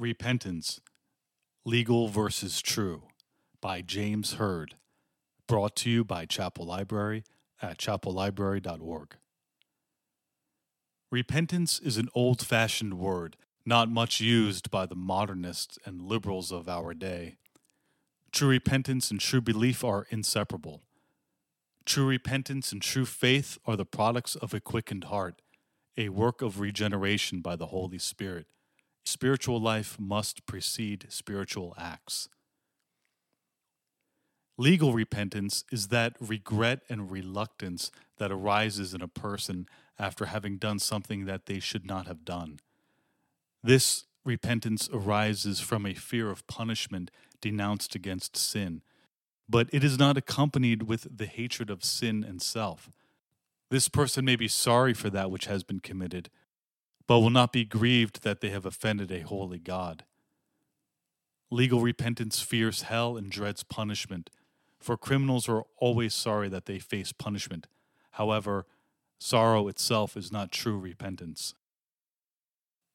Repentance, Legal versus True by James Hurd, brought to you by Chapel Library at chapellibrary.org. Repentance is an old-fashioned word, not much used by the modernists and liberals of our day. True repentance and true belief are inseparable. True repentance and true faith are the products of a quickened heart, a work of regeneration by the Holy Spirit. Spiritual life must precede spiritual acts. Legal repentance is that regret and reluctance that arises in a person after having done something that they should not have done. This repentance arises from a fear of punishment denounced against sin, but it is not accompanied with the hatred of sin and self. This person may be sorry for that which has been committed, but will not be grieved that they have offended a holy God. Legal repentance fears hell and dreads punishment, for criminals are always sorry that they face punishment. However, sorrow itself is not true repentance.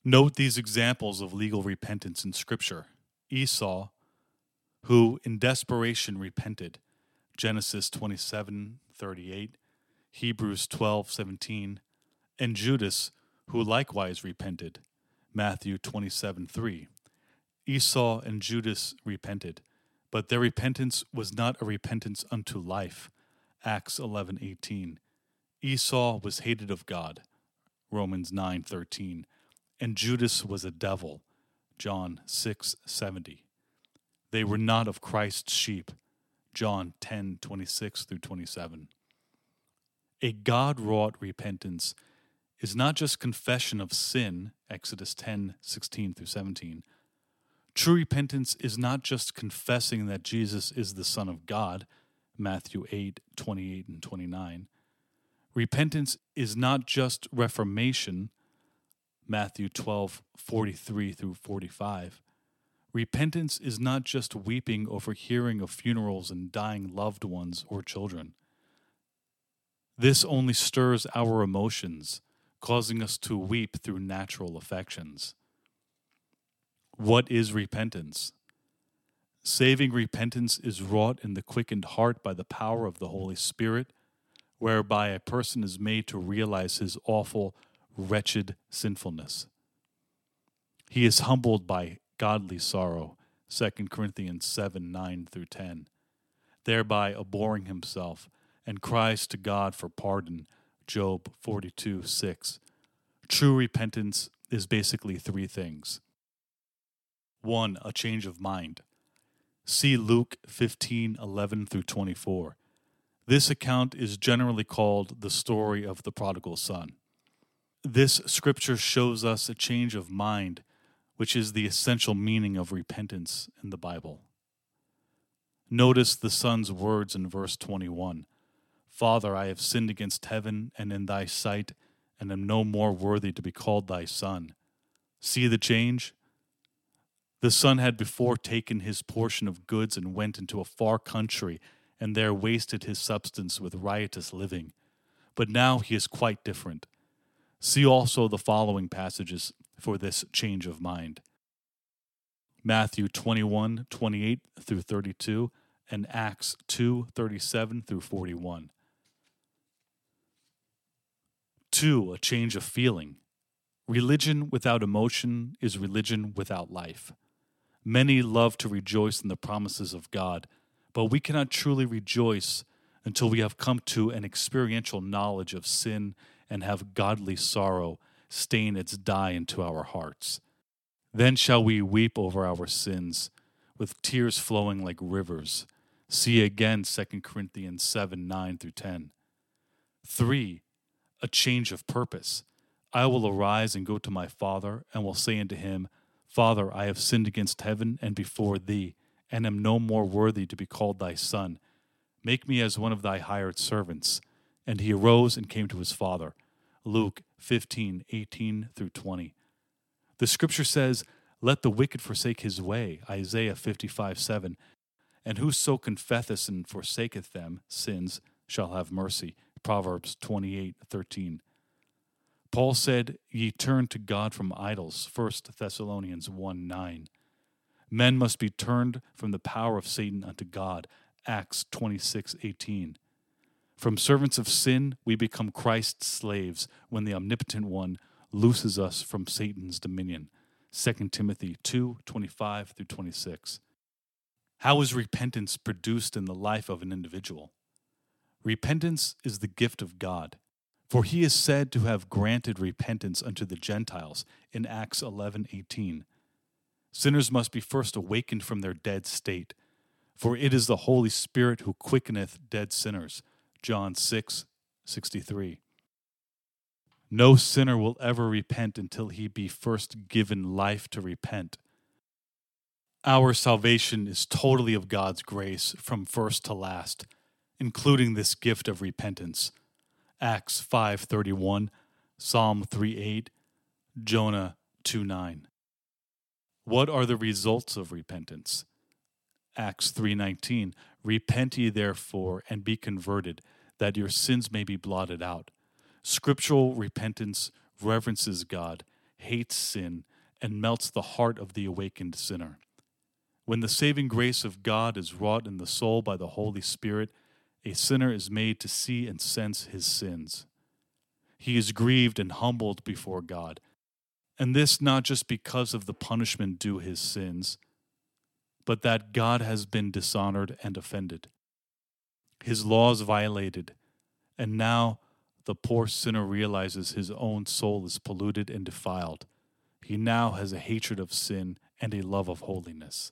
Note these examples of legal repentance in Scripture. Esau, who in desperation repented, Genesis 27:38, Hebrews 12:17, and Judas, who likewise repented, Matthew 27:3. Esau and Judas repented, but their repentance was not a repentance unto life, Acts 11:18. Esau was hated of God, Romans 9:13, and Judas was a devil, John 6:70. They were not of Christ's sheep, John 10:26-27. A God-wrought repentance is not just confession of sin, Exodus 10:16-17. True repentance is not just confessing that Jesus is the Son of God, Matthew 8:28-29. Repentance is not just reformation, Matthew 12:43-45. Repentance is not just weeping over hearing of funerals and dying loved ones or children. This only stirs our emotions, causing us to weep through natural affections. What is repentance? Saving repentance is wrought in the quickened heart by the power of the Holy Spirit, whereby a person is made to realize his awful, wretched sinfulness. He is humbled by godly sorrow, 2 Corinthians 7:9-10, thereby abhorring himself, and cries to God for pardon, Job 42:6. True repentance is basically three things. 1. A change of mind. See Luke 15:11-24. This account is generally called the story of the prodigal son. This scripture shows us a change of mind, which is the essential meaning of repentance in the Bible. Notice the son's words in verse 21. "Father, I have sinned against heaven and in thy sight, and am no more worthy to be called thy son." See the change? The son had before taken his portion of goods and went into a far country, and there wasted his substance with riotous living. But now he is quite different. See also the following passages for this change of mind: Matthew 21:28-32, and Acts 2:37-41. 2. A change of feeling. Religion without emotion is religion without life. Many love to rejoice in the promises of God, but we cannot truly rejoice until we have come to an experiential knowledge of sin and have godly sorrow stain its dye into our hearts. Then shall we weep over our sins, with tears flowing like rivers. See again 2 Corinthians 7:9-10. 3. A change of purpose. "I will arise and go to my father, and will say unto him, Father, I have sinned against heaven and before thee, and am no more worthy to be called thy son. Make me as one of thy hired servants." And he arose and came to his father. Luke 15:18-20. The scripture says, "Let the wicked forsake his way," Isaiah 55:7. "And whoso confesseth and forsaketh them sins shall have mercy," Proverbs 28:13. Paul said, "Ye turn to God from idols," 1 Thessalonians 1:9. Men must be turned from the power of Satan unto God, Acts 26:18. From servants of sin, we become Christ's slaves when the Omnipotent One looses us from Satan's dominion, 2 Timothy 2:25-26. How is repentance produced in the life of an individual? Repentance is the gift of God, for he is said to have granted repentance unto the Gentiles in Acts 11:18. Sinners must be first awakened from their dead state, for it is the Holy Spirit who quickeneth dead sinners, John 6:63. No sinner will ever repent until he be first given life to repent. Our salvation is totally of God's grace from first to last, including this gift of repentance. Acts 5:31, Psalm 3:8, Jonah 2:9. What are the results of repentance? Acts 3:19, "Repent ye therefore, and be converted, that your sins may be blotted out." Scriptural repentance reverences God, hates sin, and melts the heart of the awakened sinner. When the saving grace of God is wrought in the soul by the Holy Spirit, a sinner is made to see and sense his sins. He is grieved and humbled before God, and this not just because of the punishment due his sins, but that God has been dishonored and offended, his laws violated, and now the poor sinner realizes his own soul is polluted and defiled. He now has a hatred of sin and a love of holiness.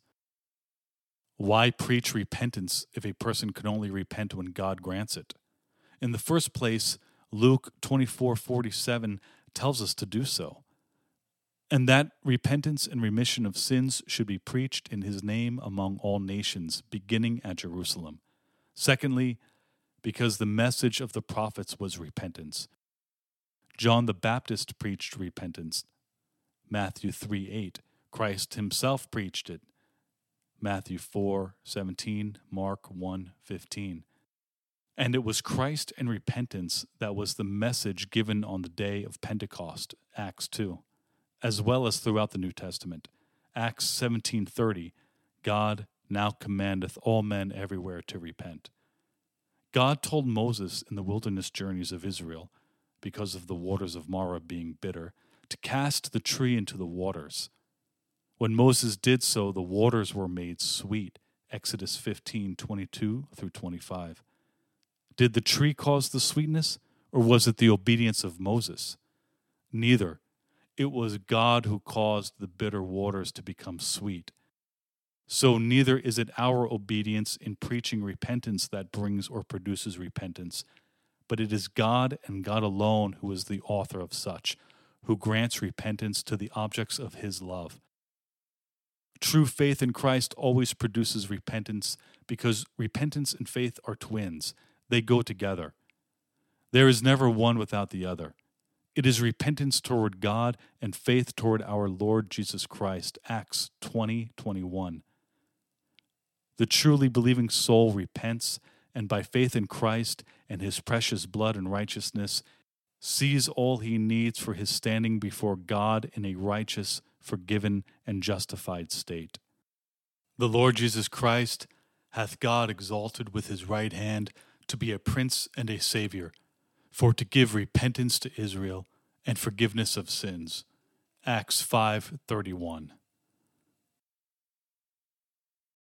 Why preach repentance if a person can only repent when God grants it? In the first place, Luke 24:47 tells us to do so, and that repentance and remission of sins should be preached in his name among all nations, beginning at Jerusalem. Secondly, because the message of the prophets was repentance. John the Baptist preached repentance, Matthew 3:8. Christ himself preached it, Matthew 4:17, Mark 1:15. And it was Christ and repentance that was the message given on the day of Pentecost, Acts 2, as well as throughout the New Testament. Acts 17:30, "God now commandeth all men everywhere to repent." God told Moses in the wilderness journeys of Israel, because of the waters of Marah being bitter, to cast the tree into the waters. When Moses did so, the waters were made sweet, Exodus 15:22-25. Did the tree cause the sweetness, or was it the obedience of Moses? Neither. It was God who caused the bitter waters to become sweet. So neither is it our obedience in preaching repentance that brings or produces repentance, but it is God and God alone who is the author of such, who grants repentance to the objects of his love. True faith in Christ always produces repentance because repentance and faith are twins. They go together. There is never one without the other. It is repentance toward God and faith toward our Lord Jesus Christ, Acts 20:21. The truly believing soul repents, and by faith in Christ and his precious blood and righteousness, sees all he needs for his standing before God in a righteous, forgiven, and justified state. The Lord Jesus Christ hath God exalted with his right hand to be a prince and a savior, for to give repentance to Israel and forgiveness of sins, Acts 5:31.